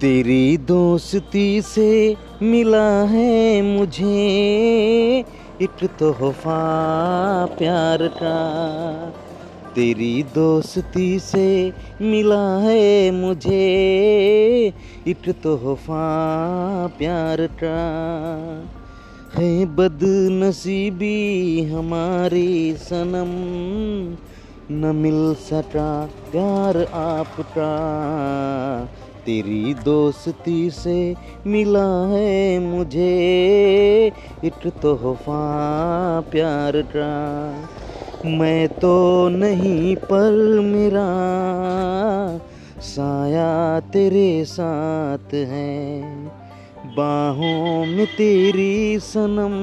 तेरी दोस्ती से मिला है मुझे एक तोहफा प्यार का। तेरी दोस्ती से मिला है मुझे एक तोहफा प्यार का। है बदनसीबी हमारी सनम न मिल सका प्यार आपका। तेरी दोस्ती से मिला है मुझे एक तोहफा प्यार का। मैं तो नहीं पर मेरा साया तेरे साथ है। बाहों में तेरी सनम।